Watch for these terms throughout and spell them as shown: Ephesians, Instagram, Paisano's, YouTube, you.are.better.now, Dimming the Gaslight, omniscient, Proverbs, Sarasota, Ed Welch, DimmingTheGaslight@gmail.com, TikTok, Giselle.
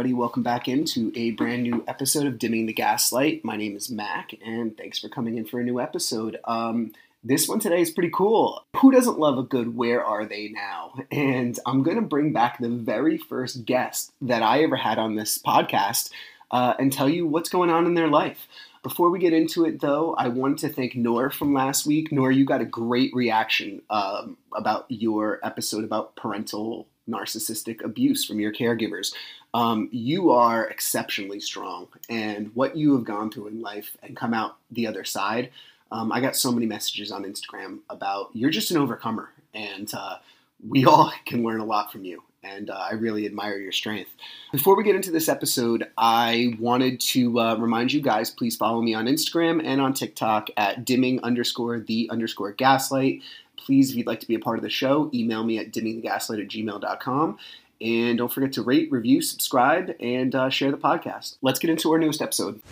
everybody. Welcome back into a brand new episode of Dimming the Gaslight. My name is Mac, and thanks for coming in for a new episode. This one today is pretty cool. Who doesn't love a good Where Are They Now? And I'm going to bring back the very first guest that I ever had on this podcast and tell you what's going on in their life. Before we get into it, though, I wanted to thank Nora from last week. Nora, you got a great reaction about your episode about parental narcissistic abuse from your caregivers. You are exceptionally strong, and what you have gone through in life and come out the other side. I got so many messages on Instagram about you're just an overcomer, and we all can learn a lot from you. And I really admire your strength. Before we get into this episode, I wanted to remind you guys, please follow me on Instagram and on TikTok at dimming_the_gaslight. Please, if you'd like to be a part of the show, email me at dimmingthegaslight@gmail.com. And don't forget to rate, review, subscribe, and share the podcast. Let's get into our newest episode.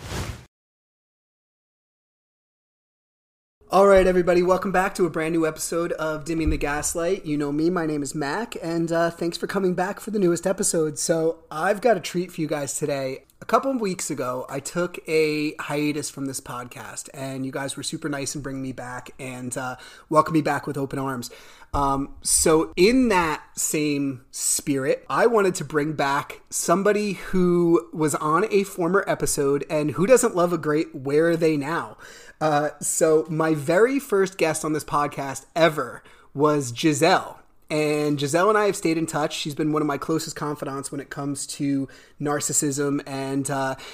All right, everybody, welcome back to a brand new episode of Dimming the Gaslight. You know me, my name is Mac, and thanks for coming back for the newest episode. So I've got a treat for you guys today. A couple of weeks ago, I took a hiatus from this podcast, and you guys were super nice and bringing me back and welcomed me back with open arms. So in that same spirit, I wanted to bring back somebody who was on a former episode, and who doesn't love a great Where Are They Now? So my very first guest on this podcast ever was Giselle. And Giselle and I have stayed in touch. She's been one of my closest confidants when it comes to narcissism. And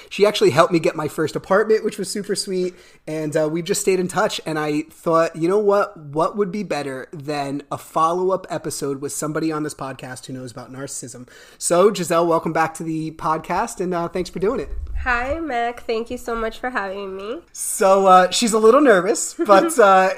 she actually helped me get my first apartment, which was super sweet. And we've just stayed in touch. And I thought, you know what would be better than a follow-up episode with somebody on this podcast who knows about narcissism? So Giselle, welcome back to the podcast. And thanks for doing it. Hi, Mac. Thank you so much for having me. So she's a little nervous, but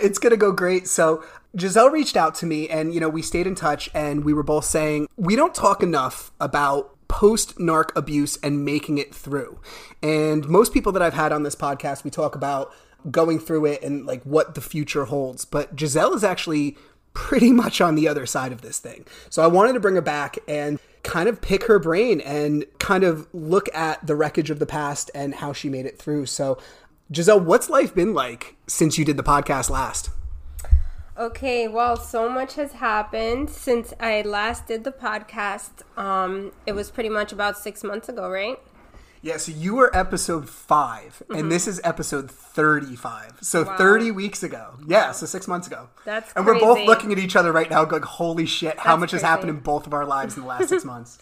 it's going to go great. So Giselle reached out to me and, you know, we stayed in touch and we were both saying, we don't talk enough about post-narc abuse and making it through. And most people that I've had on this podcast, we talk about going through it and like what the future holds. But Giselle is actually pretty much on the other side of this thing. So I wanted to bring her back and kind of pick her brain and kind of look at the wreckage of the past and how she made it through. So Giselle, what's life been like since you did the podcast last? Okay, well, so much has happened since I last did the podcast. It was pretty much about 6 months ago, right? Yeah, so you were episode 5, and this is episode 35. So wow. 30 weeks ago. Yeah, wow. So 6 months ago. That's crazy. And we're both looking at each other right now going, holy shit, that's how much crazy has happened in both of our lives in the last 6 months.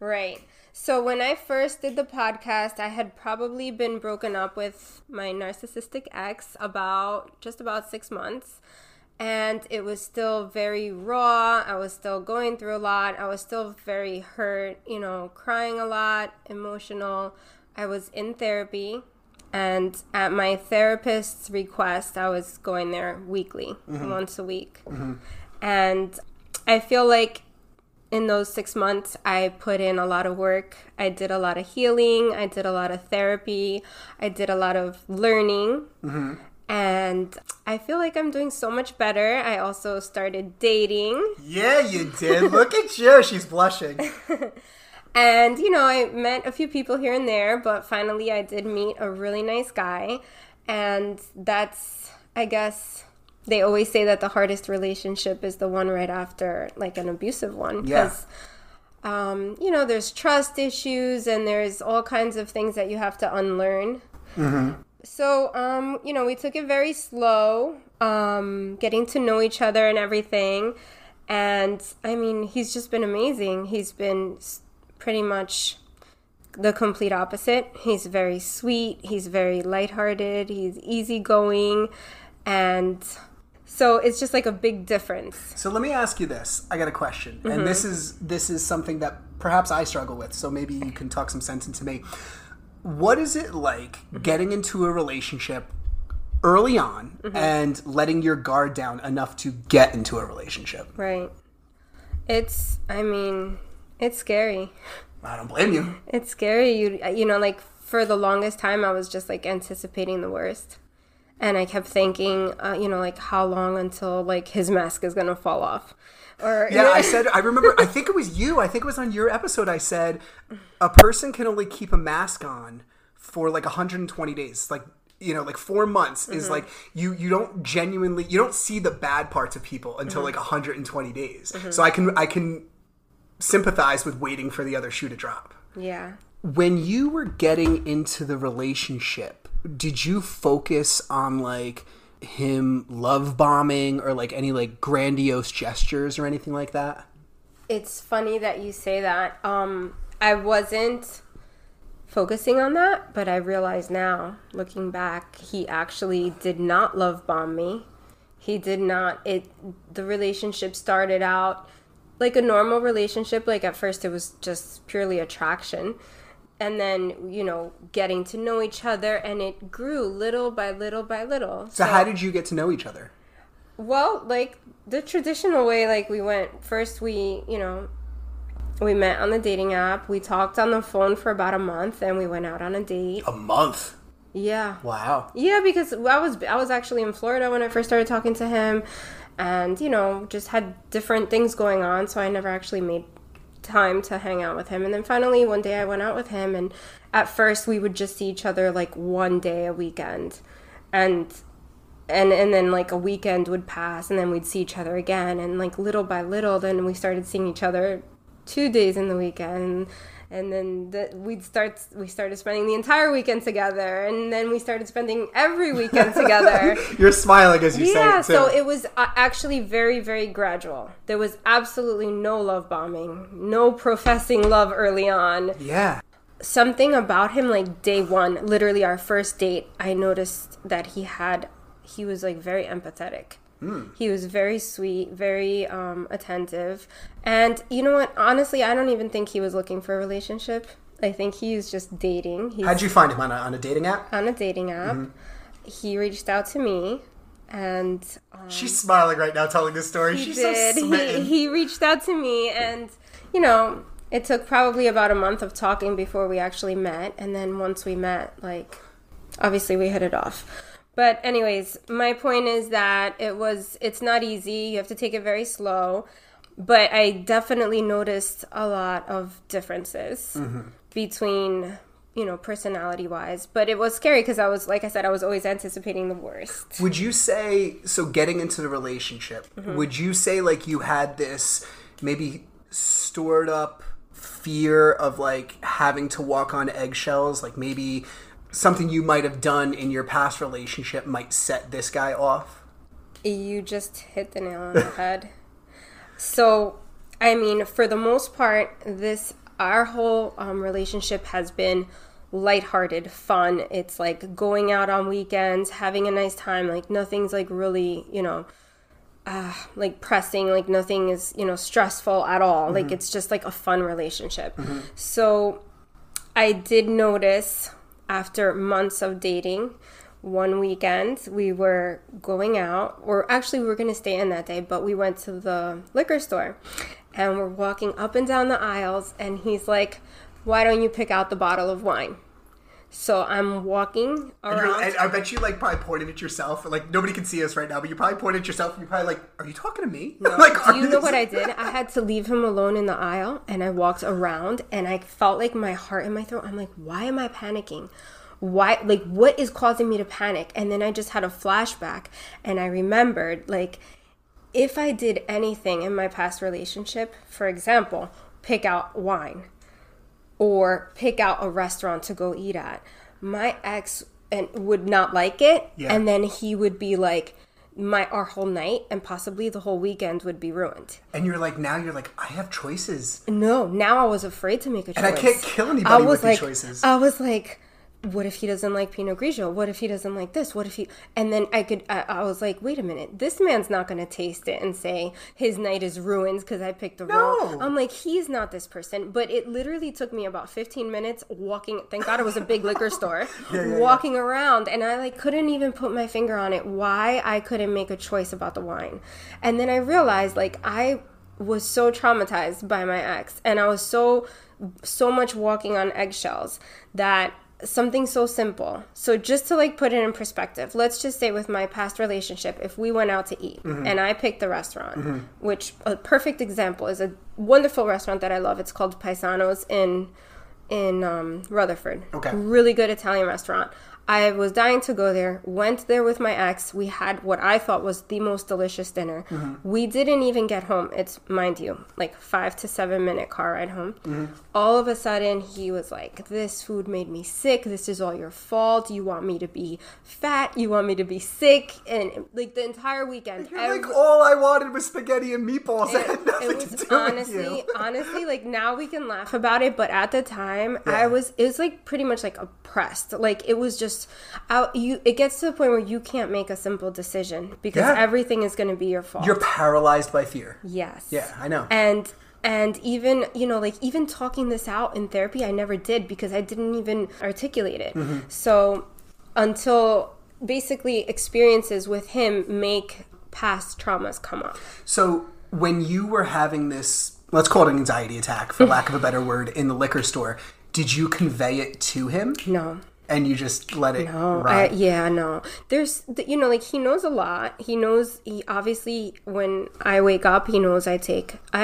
Right. So when I first did the podcast, I had probably been broken up with my narcissistic ex about just about 6 months. And it was still very raw. I was still going through a lot. I was still very hurt, you know, crying a lot, emotional. I was in therapy. And at my therapist's request, I was going there weekly, once a week. And I feel like in those 6 months, I put in a lot of work. I did a lot of healing. I did a lot of therapy. I did a lot of learning. And I feel like I'm doing so much better. I also started dating. Yeah, you did. Look at you. She's blushing. And, you know, I met a few people here and there, but finally I did meet a really nice guy. And that's, I guess, they always say that the hardest relationship is the one right after, like, an abusive one. Because, you know, there's trust issues and there's all kinds of things that you have to unlearn. So, you know, we took it very slow, getting to know each other and everything. And, I mean, he's just been amazing. He's been pretty much the complete opposite. He's very sweet. He's very lighthearted. He's easygoing. And so it's just like a big difference. So let me ask you this. I got a question. And this is something that perhaps I struggle with. So maybe you can talk some sense into me. What is it like getting into a relationship early on and letting your guard down enough to get into a relationship? Right. It's, I mean, it's scary. I don't blame you. It's scary. You know, like for the longest time, I was just like anticipating the worst. And I kept thinking, how long until, his mask is going to fall off? Or, yeah, I think it was on your episode I said, a person can only keep a mask on for, 120 days. 4 months is, you don't genuinely, you don't see the bad parts of people until, 120 days. Mm-hmm. So I can sympathize with waiting for the other shoe to drop. Yeah. When you were getting into the relationship, did you focus on, him love bombing or, any, grandiose gestures or anything like that? It's funny that you say that. I wasn't focusing on that, but I realize now, looking back, he actually did not love bomb me. He did not. The relationship started out like a normal relationship. At first, it was just purely attraction. And then, getting to know each other, and it grew little by little by little. So how did you get to know each other? Well, the traditional way, we went, first we met on the dating app. We talked on the phone for about a month, and we went out on a date. A month? Yeah. Wow. Yeah, because I was actually in Florida when I first started talking to him, and, just had different things going on, so I never actually made time to hang out with him. And then finally one day I went out with him, and at first we would just see each other one day a weekend, and then a weekend would pass, and then we'd see each other again, and little by little then we started seeing each other 2 days in the weekend, and then we started spending the entire weekend together, and then we started spending every weekend together. You're smiling as you say it too. So it was actually very, very gradual. There was absolutely no love bombing, no professing love early on. Yeah. Something about him, day one, literally our first date, I noticed that he was very empathetic. He was very sweet, very attentive. And you know what? Honestly, I don't even think he was looking for a relationship. I think he was just dating. How'd you find him? On a dating app? On a dating app. Mm-hmm. He reached out to me. And she's smiling right now telling this story. She's so smitten. He reached out to me, and, it took probably about a month of talking before we actually met. And then once we met, obviously we hit it off. But anyways, my point is that it's not easy. You have to take it very slow. But I definitely noticed a lot of differences between, personality-wise. But it was scary because I was always anticipating the worst. Would you say, so getting into the relationship, would you say you had this maybe stored up fear of having to walk on eggshells? Maybe something you might have done in your past relationship might set this guy off? You just hit the nail on the head. So, for the most part, our whole relationship has been lighthearted, fun. It's going out on weekends, having a nice time. Nothing's really, pressing. Nothing is, stressful at all. Mm-hmm. It's just a fun relationship. Mm-hmm. So, I did notice, after months of dating, one weekend we were going out, or actually we were going to stay in that day, but we went to the liquor store, and we're walking up and down the aisles, and he's like, "Why don't you pick out the bottle of wine?" So I'm walking around. And I bet you probably pointed at yourself. Nobody can see us right now, but you probably pointed at yourself, and you're probably "Are you talking to me?" No. Do you know what I did? I had to leave him alone in the aisle, and I walked around, and I felt my heart in my throat. I'm why am I panicking? Why? What is causing me to panic? And then I just had a flashback, and I remembered if I did anything in my past relationship, for example, pick out wine, or pick out a restaurant to go eat at, my ex would not like it, and then he would be our whole night and possibly the whole weekend would be ruined. And now you're I have choices. No, now I was afraid to make a choice. And I can't kill anybody with the choices. I was what if he doesn't like Pinot Grigio? What if he doesn't like this? What if he... And then I was wait a minute. This man's not going to taste it and say his night is ruined because I picked the wrong... I'm he's not this person. But it literally took me about 15 minutes walking... Thank God it was a big liquor store. Walking around. And I couldn't even put my finger on it why I couldn't make a choice about the wine. And then I realized I was so traumatized by my ex. And I was so much walking on eggshells that something so simple. So just to like put it in perspective, let's just say with my past relationship, if we went out to eat mm-hmm. and I picked the restaurant, mm-hmm. which a perfect example is a wonderful restaurant that I love. It's called Paisano's in Rutherford. Okay. Really good Italian restaurant. I was dying to go there, went there with my ex. We had what I thought was the most delicious dinner. Mm-hmm. We didn't even get home. It's, mind you, like 5 to 7 minute car ride home. Mm-hmm. All of a sudden, he was like, this food made me sick. This is all your fault. You want me to be fat. You want me to be sick. And like the entire weekend. All I wanted was spaghetti and meatballs. It had nothing to do with you. Honestly, like now we can laugh about it. But at the time, yeah. it was like pretty much like oppressed. Like it was just. It gets to the point where you can't make a simple decision because everything is going to be your fault. You're paralyzed by fear. Yes. Yeah, I know. And even, you know, like even talking this out in therapy, I never did because I didn't even articulate it. Mm-hmm. So until basically experiences with him make past traumas come up. So when you were having this, let's call it an anxiety attack for lack of a better word, in the liquor store, did you convey it to him? No. And you just let it ride? No. There's, you know, like he knows a lot. He knows, obviously, when I wake up, he knows I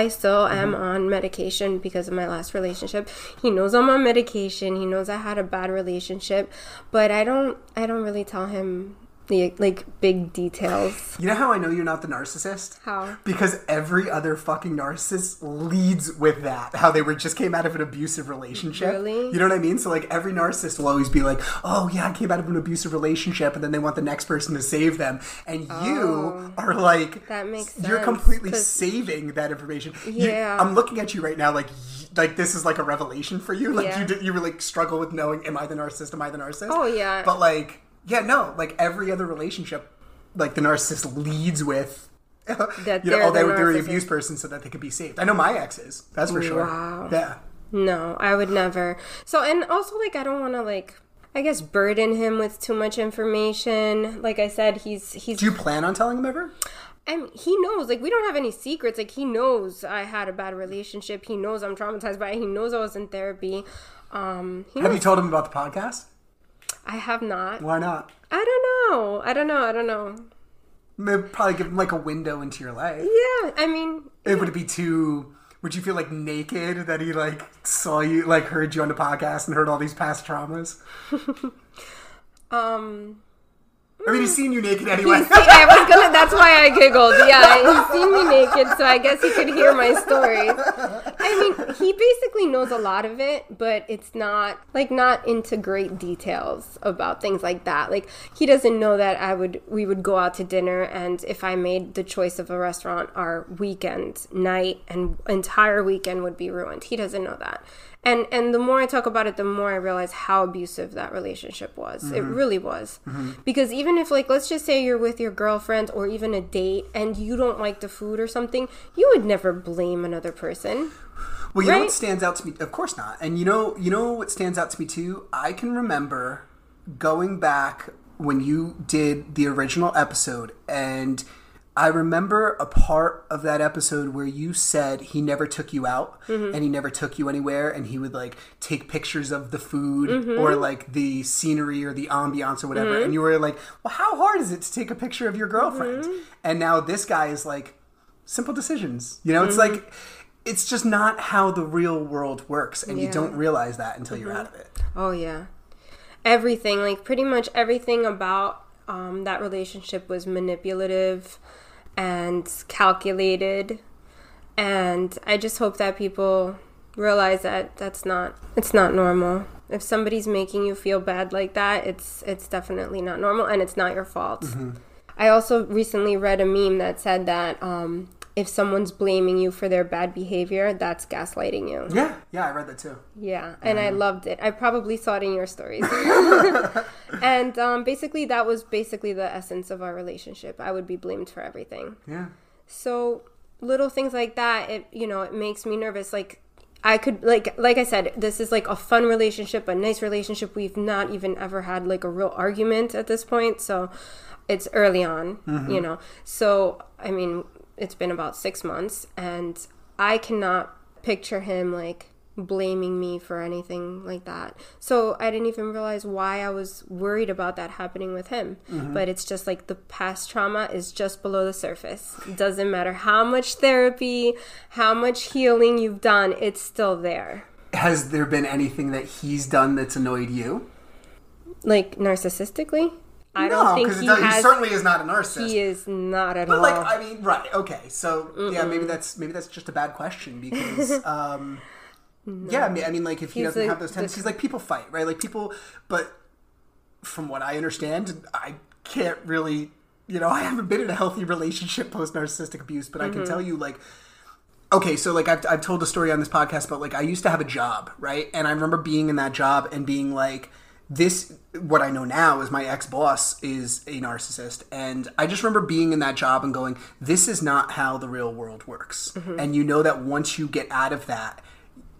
still am on medication because of my last relationship. He knows I'm on medication. He knows I had a bad relationship. But I don't really tell him the, like, big details. You know how I know you're not the narcissist? How? Because every other fucking narcissist leads with that. How they came out of an abusive relationship. Really? You know what I mean? So, like, every narcissist will always be like, oh, yeah, I came out of an abusive relationship, and then they want the next person to save them. And you are like... That makes sense. You're completely saving that information. Yeah. I'm looking at you right now like this is like a revelation for you. Like, you really struggle with knowing, am I the narcissist? Am I the narcissist? Oh, yeah. But, like... Yeah, no, like every other relationship, like the narcissist leads with, that you know, they're the abused person so that they could be saved. I know my ex is, that's for sure. Wow. Yeah. No, I would never. So, and also like, I don't want to like, I guess burden him with too much information. Like I said, he's... Do you plan on telling him ever? He knows, like, we don't have any secrets. Like, he knows I had a bad relationship. He knows I'm traumatized by it. He knows I was in therapy. Have you told him about the podcast? I have not. Why not? I don't know. Maybe probably give them like a window into your life. Yeah, I mean... Would you feel like naked that he like saw you, like heard you on the podcast and heard all these past traumas? I mean, he's seen you naked anyway. That's why I giggled. Yeah, he's seen me naked, so I guess he could hear my story. I mean, he basically knows a lot of it, but it's not into great details about things like that. Like, he doesn't know that we would go out to dinner, and if I made the choice of a restaurant, our weekend night and entire weekend would be ruined. He doesn't know that. And the more I talk about it, the more I realize how abusive that relationship was. Mm-hmm. It really was. Mm-hmm. Because even if, like, let's just say you're with your girlfriend or even a date and you don't like the food or something, you would never blame another person. Well, you know what stands out to me? Of course not. And you know what stands out to me, too? I can remember going back when you did the original episode, and I remember a part of that episode where you said he never took you out and he never took you anywhere, and he would like take pictures of the food or like the scenery or the ambiance or whatever. And you were like, well, how hard is it to take a picture of your girlfriend? And now this guy is like, simple decisions. You know, it's like, it's just not how the real world works, and you don't realize that until you're out of it. Oh, yeah. Everything, like pretty much everything about that relationship was manipulative and calculated, and I just hope that people realize that it's not normal. If somebody's making you feel bad like that, it's definitely not normal, and it's not your fault. I also recently read a meme that said that if someone's blaming you for their bad behavior, that's gaslighting you. Yeah, I read that too. Yeah, and I loved it. I probably saw it in your stories. And basically, that was basically the essence of our relationship. I would be blamed for everything. Yeah. So little things like that, it makes me nervous. Like, I could, like I said, this is like a fun relationship, a nice relationship. We've not even ever had like a real argument at this point. So it's early on, you know. So, I mean... It's been about 6 months, and I cannot picture him, like, blaming me for anything like that. So I didn't even realize why I was worried about that happening with him. Mm-hmm. But it's just like the past trauma is just below the surface. It doesn't matter how much therapy, how much healing you've done, it's still there. Has there been anything that he's done that's annoyed you? Like narcissistically? I don't think he certainly is not a narcissist. He is not at all. But like, I mean, right? Okay, so yeah, maybe that's just a bad question because, no. Yeah, I mean, like if he doesn't have those tendencies, like people fight, right? Like people, but from what I understand, I can't really, I haven't been in a healthy relationship post narcissistic abuse, but I can tell you, like, okay, so like I've told a story on this podcast, but like I used to have a job, right? And I remember being in that job and being like, this, what I know now is my ex-boss is a narcissist. And I just remember being in that job and going, this is not how the real world works. Mm-hmm. And you know that once you get out of that,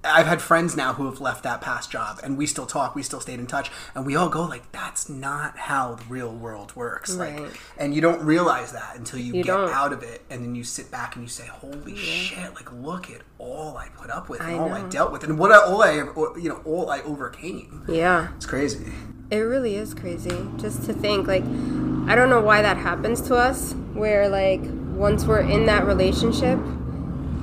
I've had friends now who have left that past job and we still talk, we still stayed in touch. And we all go like, that's not how the real world works. Right. Like, and you don't realize that until you get out of it. And then you sit back and you say, holy shit, like look at all I put up with and all I dealt with and all I overcame. Yeah. It's crazy. It really is crazy. Just to think, like, I don't know why that happens to us where like once we're in that relationship,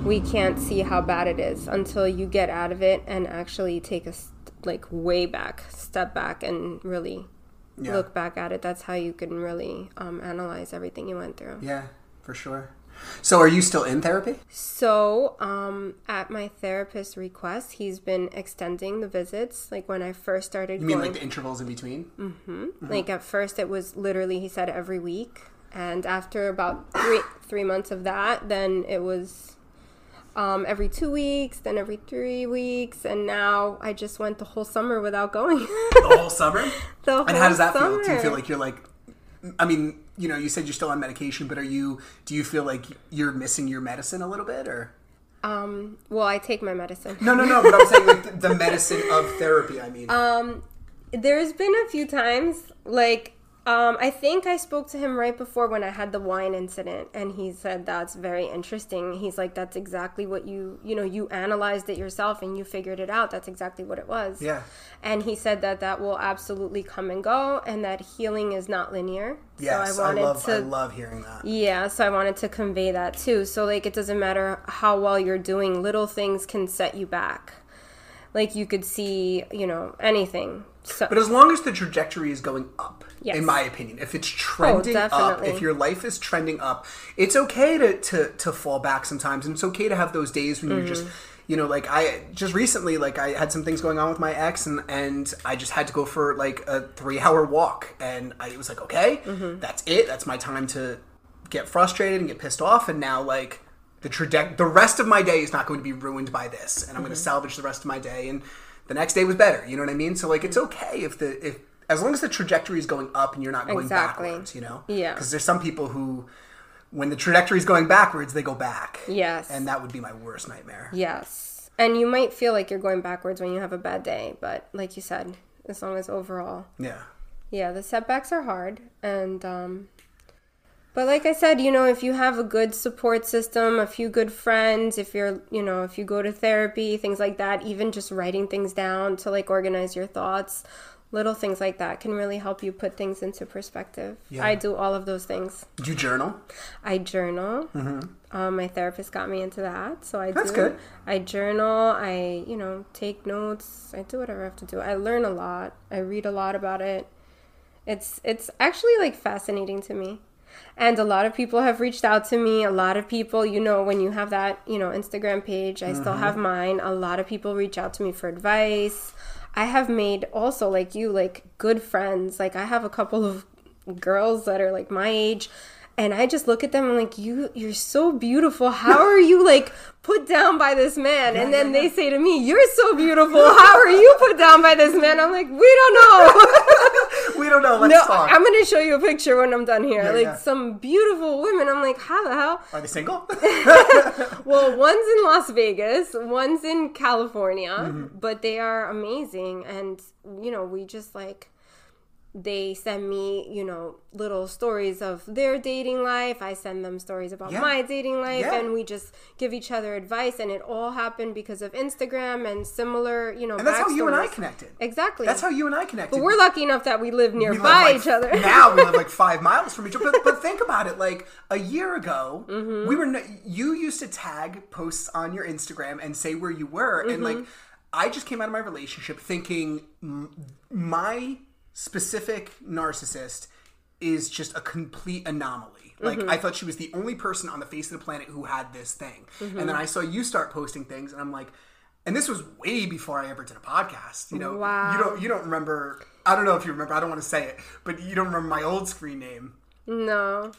we can't see how bad it is until you get out of it and actually take a step back and really look back at it. That's how you can really analyze everything you went through. Yeah, for sure. So are you still in therapy? So at my therapist's request, he's been extending the visits. Like when I first started going. You mean like the intervals in between? Mm-hmm. Mm-hmm. Like at first it was literally, he said, every week. And after about three months of that, then it was... every 2 weeks, then every 3 weeks, and now I just went the whole summer without going. The whole summer? The whole summer. And how does that feel? Do you feel like you're like, I mean, you said you're still on medication, but do you feel like you're missing your medicine a little bit, or? Well, I take my medicine. No, but I'm saying like the medicine of therapy, I mean. There's been a few times, like, I think I spoke to him right before when I had the wine incident, and he said, that's very interesting. He's like, that's exactly what you analyzed it yourself and you figured it out. That's exactly what it was. Yeah. And he said that will absolutely come and go and that healing is not linear. Yes, so I love hearing that. Yeah, so I wanted to convey that too. So like, it doesn't matter how well you're doing, little things can set you back. Like you could see, anything. So. But as long as the trajectory is going up, in my opinion, if it's trending up, if your life is trending up, it's okay to fall back sometimes. And it's okay to have those days when you're just, like I just recently, like I had some things going on with my ex and I just had to go for like a 3-hour walk. And I was like, okay, that's it. That's my time to get frustrated and get pissed off. And now like the rest of my day is not going to be ruined by this. And I'm going to salvage the rest of my day. And the next day was better. You know what I mean? So like, it's okay if as long as the trajectory is going up and you're not going backwards, Yeah. Because there's some people who, when the trajectory is going backwards, they go back. Yes. And that would be my worst nightmare. Yes. And you might feel like you're going backwards when you have a bad day, but like you said, as long as overall. Yeah. Yeah, the setbacks are hard, and but like I said, if you have a good support system, a few good friends, if you're, if you go to therapy, things like that, even just writing things down to like organize your thoughts, little things like that can really help you put things into perspective. Yeah. I do all of those things. Do you journal? I journal. Mm-hmm. My therapist got me into that, so I do. That's good. I journal. I, take notes. I do whatever I have to do. I learn a lot. I read a lot about it. It's actually like fascinating to me. And a lot of people have reached out to me. A lot of people, when you have that, Instagram page, I still have mine. A lot of people reach out to me for advice. I have made also, like you, like good friends. Like I have a couple of girls that are like my age. And I just look at them and I'm like, you're so beautiful. How are you like put down by this man? And then they say to me, you're so beautiful. How are you put down by this man? I'm like, we don't know. We don't know. Let's talk. I'm going to show you a picture when I'm done here. Some beautiful women. I'm like, how the hell? Are they single? Well, one's in Las Vegas. One's in California. Mm-hmm. But they are amazing. And, we just like... they send me, you know, little stories of their dating life. I send them stories about my dating life, and we just give each other advice. And it all happened because of Instagram and similar, you know, and that's how you and I connected. Exactly. That's how you and I connected. But we're lucky enough that we live nearby each other. Now we live like 5 miles from each other. But think about it. Like a year ago, we were. You used to tag posts on your Instagram and say where you were, and like I just came out of my relationship thinking my specific narcissist is just a complete anomaly. Like, I thought she was the only person on the face of the planet who had this thing. And then I saw you start posting things, and I'm like, and this was way before I ever did a podcast. You know, you don't remember, I don't know if you remember, I don't want to say it, but you don't remember my old screen name. No.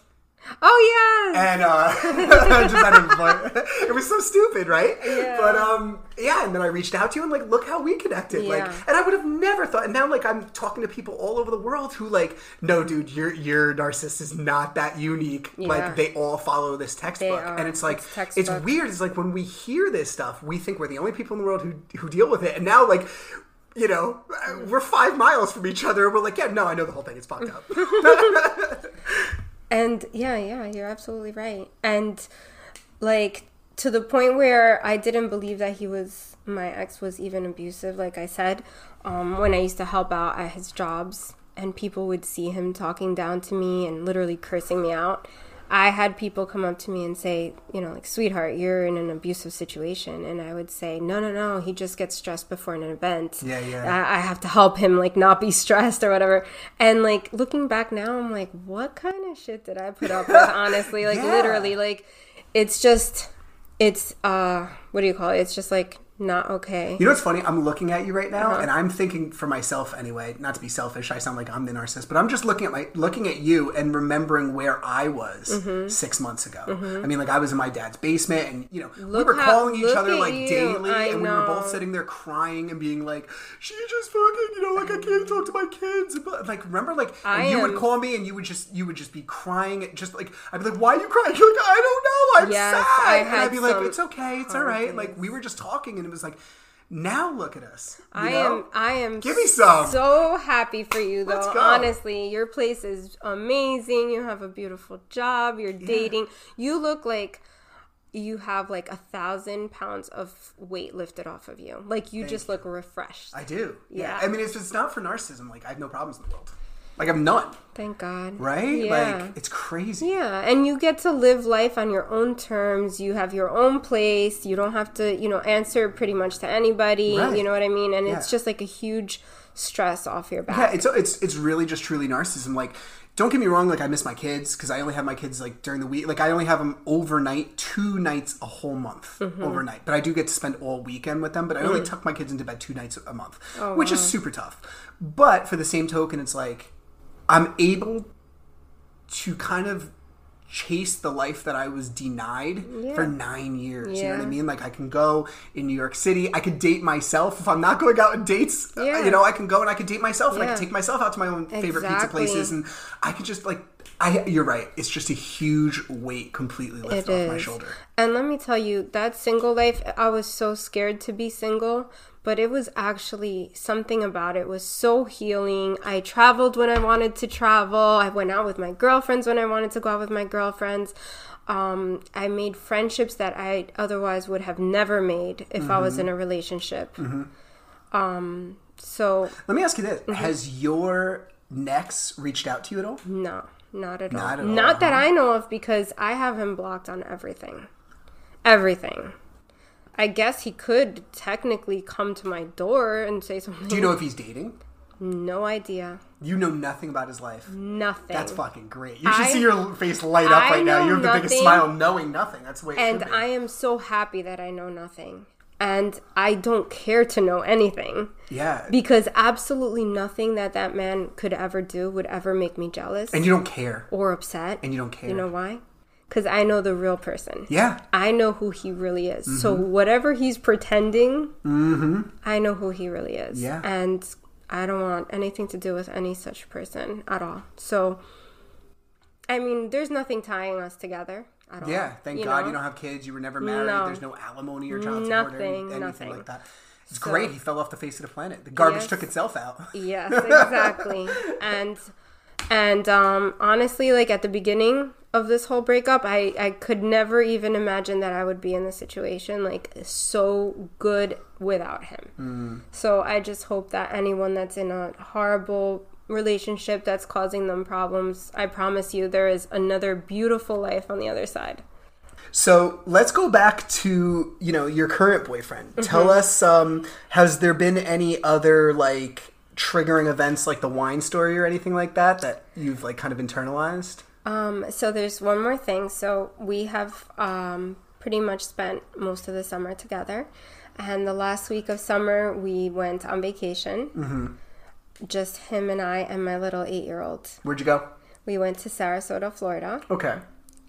Oh, yeah. And just out of fun. It was so stupid, right? Yeah. But, yeah, and then I reached out to you and, like, look how we connected. Yeah. Like, and I would have never thought. And now, like, I'm talking to people all over the world who, like, no, dude, your narcissist is not that unique. Yeah. Like, they all follow this textbook. And it's, like, it's weird. It's, like, when we hear this stuff, we think we're the only people in the world who deal with it. And now, like, you know, we're 5 miles from each other. And we're like, yeah, no, I know the whole thing. It's fucked up. And yeah, you're absolutely right. And like to the point where I didn't believe that my ex was even abusive. Like I said, when I used to help out at his jobs and people would see him talking down to me and literally cursing me out, I had people come up to me and say, you know, like, sweetheart, you're in an abusive situation. And I would say, no, he just gets stressed before an event. Yeah. I have to help him, like, not be stressed or whatever. And, like, looking back now, I'm like, what kind of shit did I put up with, honestly? Like, literally, like, it's just, it's, what do you call it? It's just, like, not okay. You know what's funny? I'm looking at you right now, and I'm thinking for myself anyway, not to be selfish, I sound like I'm the narcissist, but I'm just looking at you and remembering where I was 6 months ago. I mean, like, I was in my dad's basement, and, you know, we were calling each other, like, daily, and we were both sitting there crying and being like, she just fucking, you know, like, I can't talk to my kids. But, like, remember, like, you would call me, and you would just be crying, just, like, I'd be like, why are you crying? You're like, I don't know, I'm sad. And I'd be like, it's okay, it's all right. Like, we were just talking, and it was like, now look at us. I am Give me some. So happy for you, though. Let's go. Honestly, your place is amazing. You have a beautiful job. You're dating. You look like you have like 1,000 pounds of weight lifted off of you. Like you look refreshed. I do. Yeah. I mean, if it's not for narcissism, like I have no problems in the world. Like, I'm none. Thank God. Right? Yeah. Like, it's crazy. Yeah. And you get to live life on your own terms. You have your own place. You don't have to, you know, answer pretty much to anybody. Right. You know what I mean? And it's just, like, a huge stress off your back. Yeah, it's really just truly narcissism. Like, don't get me wrong, like, I miss my kids because I only have my kids, like, during the week. Like, I only have them overnight, 2 nights a whole month overnight. But I do get to spend all weekend with them. But I only tuck my kids into bed 2 nights a month, which is super tough. But for the same token, it's like, I'm able to kind of chase the life that I was denied for 9 years. You know what I mean? Like, I can go in New York City. I could date myself. If I'm not going out on dates, you know, I can go and I could date myself and I can take myself out to my own favorite pizza places. And I could just, like, you're right. It's just a huge weight completely lifted off my shoulder. And let me tell you, that single life, I was so scared to be single. But it was actually something about it was so healing. I traveled when I wanted to travel. I went out with my girlfriends when I wanted to go out with my girlfriends. I made friendships that I otherwise would have never made if I was in a relationship. So let me ask you this. Has your ex reached out to you at all? No, not at all. Not that I know of, because I have him blocked on everything. Everything. I guess he could technically come to my door and say something. Do you know if he's dating? No idea. You know nothing about his life? Nothing. That's fucking great. You should see your face light up right now. You have the biggest smile knowing nothing. That's the way it should be. And I am so happy that I know nothing. And I don't care to know anything. Yeah. Because absolutely nothing that man could ever do would ever make me jealous. And you don't care. Or upset. And you don't care. You know why? Because I know the real person. Yeah. I know who he really is. So whatever he's pretending, I know who he really is. Yeah. And I don't want anything to do with any such person at all. So, I mean, there's nothing tying us together at all. Yeah. Thank God you don't have kids. You were never married. No. There's no alimony or child support or anything like that. It's great. He fell off the face of the planet. The garbage took itself out. Yes, exactly. And honestly, like at the beginning of this whole breakup, I could never even imagine that I would be in this situation, like so good without him. So I just hope that anyone that's in a horrible relationship that's causing them problems, I promise you there is another beautiful life on the other side. So let's go back to, you know, your current boyfriend. Mm-hmm. Tell us, has there been any other like triggering events like the wine story or anything like that that you've like kind of internalized? So there's one more thing. So we have pretty much spent most of the summer together, and the last week of summer we went on vacation. Mm-hmm. Just him and I and my little 8-year-old. Where'd you go? We went to Sarasota, Florida. Okay.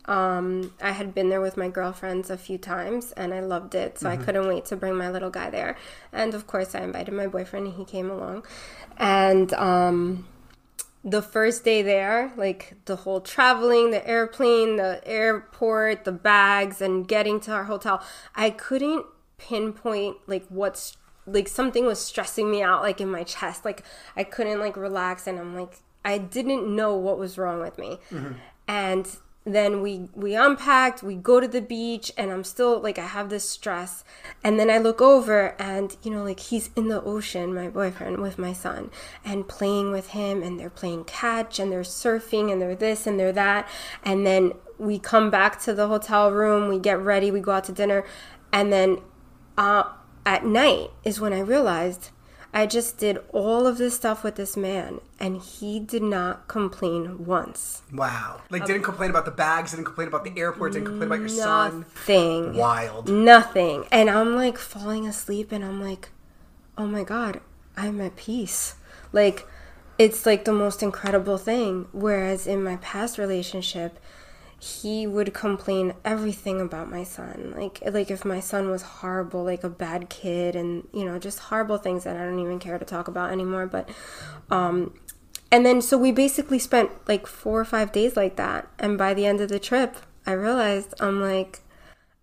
I had been there with my girlfriends a few times, and I loved it, so I couldn't wait to bring my little guy there. And, of course, I invited my boyfriend, and he came along. And the first day there, like, the whole traveling, the airplane, the airport, the bags, and getting to our hotel, I couldn't pinpoint, like, what's like something was stressing me out, like in my chest, like I couldn't like relax, and I'm like, I didn't know what was wrong with me. Mm-hmm. And then we unpacked, we go to the beach, and I'm still like, I have this stress. And then I look over and, you know, like he's in the ocean, my boyfriend, with my son, and playing with him, and they're playing catch, and they're surfing, and they're this and they're that. And then we come back to the hotel room, we get ready, we go out to dinner, and then at night is when I realized I just did all of this stuff with this man, and he did not complain once. Wow. Like, didn't complain about the bags, didn't complain about the airport, didn't complain about your son. Nothing. Wild. Nothing. And I'm, like, falling asleep, and I'm like, oh, my God, I'm at peace. Like, it's, like, the most incredible thing, whereas in my past relationship, he would complain everything about my son. Like if my son was horrible, like a bad kid, and, you know, just horrible things that I don't even care to talk about anymore. But, and then, so we basically spent like 4 or 5 days like that. And by the end of the trip, I realized, I'm like,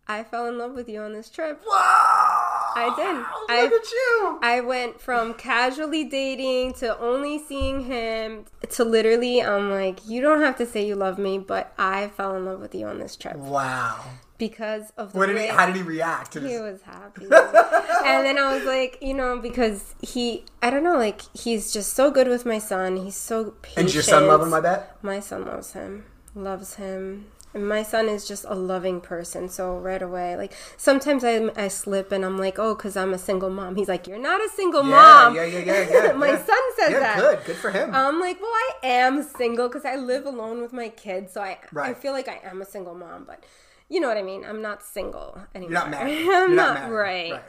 I fell in love with you on this trip. Wow! I did. Look at you. I went from casually dating to only seeing him to literally, I'm like, you don't have to say you love me, but I fell in love with you on this trip. Wow. Because of the way... How did he react? He was happy. And then I was like, you know, because he, I don't know, like, he's just so good with my son. He's so patient. And your son loves him, I bet? My son loves him. Loves him. My son is just a loving person, so right away, like, sometimes I slip and I'm like, oh, because I'm a single mom. He's like, you're not a single mom. Yeah. My son says that. Good for him. I'm like, well, I am single because I live alone with my kids, so I feel like I am a single mom, but you know what I mean? I'm not single anymore. You're not married. I'm not married. Right.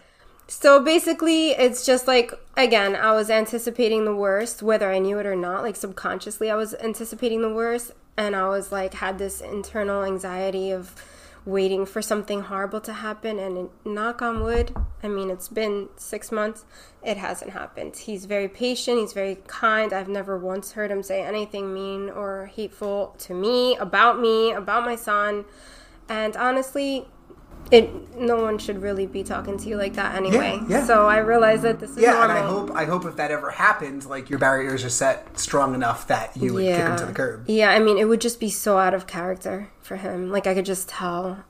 So basically, it's just like, again, I was anticipating the worst, whether I knew it or not, like subconsciously I was anticipating the worst. And I was like, had this internal anxiety of waiting for something horrible to happen. And knock on wood, I mean, it's been 6 months. It hasn't happened. He's very patient. He's very kind. I've never once heard him say anything mean or hateful to me, about my son. And honestly, no one should really be talking to you like that anyway. Yeah. So I realize that this is normal. Yeah, and I hope if that ever happened, like, your barriers are set strong enough that you would kick him to the curb. Yeah, I mean, it would just be so out of character for him. Like, I could just tell.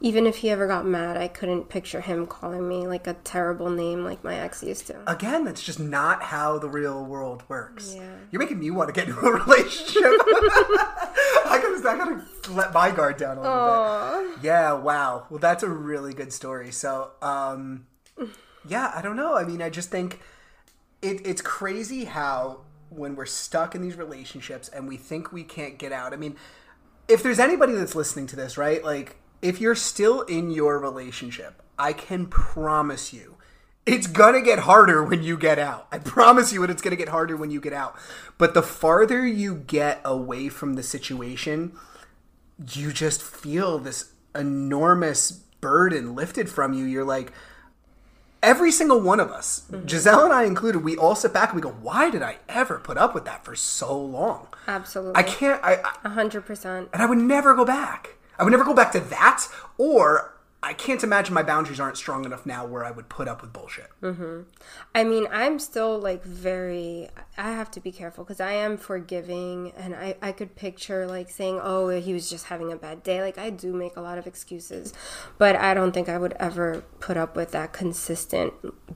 Even if he ever got mad, I couldn't picture him calling me, like, a terrible name like my ex used to. Again, that's just not how the real world works. Yeah. You're making me want to get into a relationship. I gotta let my guard down a little bit. Yeah, wow. Well, that's a really good story. So, yeah, I don't know. I mean, I just think it's crazy how when we're stuck in these relationships and we think we can't get out. I mean, if there's anybody that's listening to this, right, like, if you're still in your relationship, I can promise you it's going to get harder when you get out. I promise you it's going to get harder when you get out. But the farther you get away from the situation, you just feel this enormous burden lifted from you. You're like, every single one of us, Giselle and I included, we all sit back and we go, why did I ever put up with that for so long? Absolutely. I can't. 100%. And I would never go back to that, or I can't imagine my boundaries aren't strong enough now where I would put up with bullshit. Mm-hmm. I mean, I'm still like I have to be careful because I am forgiving, and I could picture like saying, oh, he was just having a bad day. Like, I do make a lot of excuses, but I don't think I would ever put up with that consistent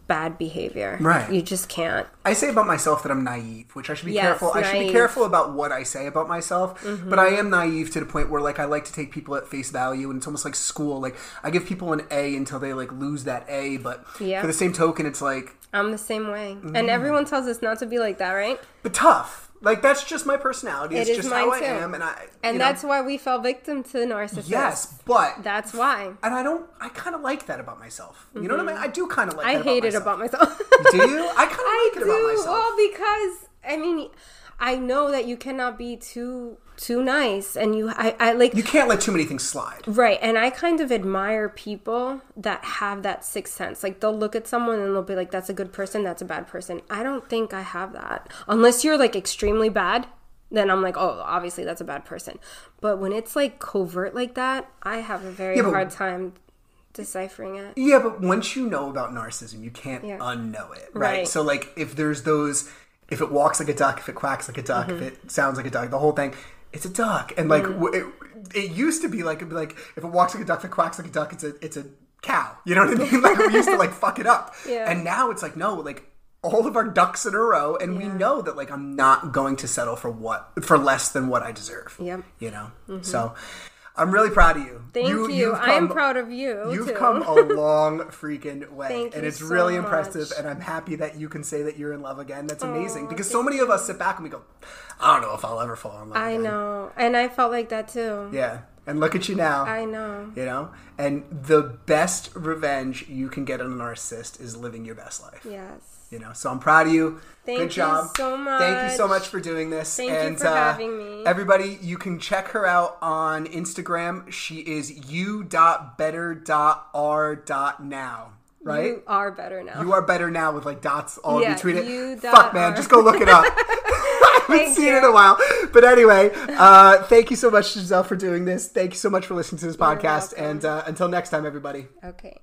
bad behavior. Right. You just can't. I say about myself that I'm naive, which I should be careful. Naive. I should be careful about what I say about myself, mm-hmm. but I am naive to the point where like I like to take people at face value, and it's almost like school. Like, I give people an A until they like lose that A, but for the same token, it's like I'm the same way, and everyone tells us not to be like that, right? But tough, like that's just my personality. It's just how I am, and that's why we fell victim to narcissists. Yes, but that's why. And I kind of like that about myself. You know what I mean? I do kind of like. I hate it about myself. Do you? I kind of like it about myself. Well, because I mean, I know that you cannot be too nice, and I like you can't let too many things slide, right? And I kind of admire people that have that sixth sense. Like, they'll look at someone and they'll be like, that's a good person, that's a bad person. I don't think I have that. Unless you're like extremely bad, then I'm like, oh, obviously that's a bad person. But when it's like covert like that, I have a very hard time deciphering it. Yeah, but once you know about narcissism, you can't unknow it, right? So like, if there's those, if it walks like a duck, if it quacks like a duck, if it sounds like a duck, the whole thing, it's a duck. And like it used to be like, it'd be like, if it walks like a duck, if it quacks like a duck, it's a cow. You know what I mean? Like, we used to like fuck it up. Yeah. And now it's like, no, like all of our ducks in a row, and we know that like I'm not going to settle for less than what I deserve. Yep. You know? Mm-hmm. So I'm really proud of you. Thank you. I am proud of you. You've come a long freaking way. Thank and you it's so really much. Impressive, and I'm happy that you can say that you're in love again. That's amazing, because so many of us sit back and we go, I don't know if I'll ever fall in love again. I know. And I felt like that too. Yeah. And look at you now. I know. You know? And the best revenge you can get on a narcissist is living your best life. Yes. You know? So I'm proud of you. Good job. Thank you so much. Thank you so much for doing this. Thank you for having me. Everybody, you can check her out on Instagram. She is you.better.r.now. Right? You are better now. You are better now with like dots all between it. Fuck, man. Just go look it up. I haven't seen it in a while. But anyway, thank you so much, Giselle, for doing this. Thank you so much for listening to this podcast. And until next time, everybody. Okay.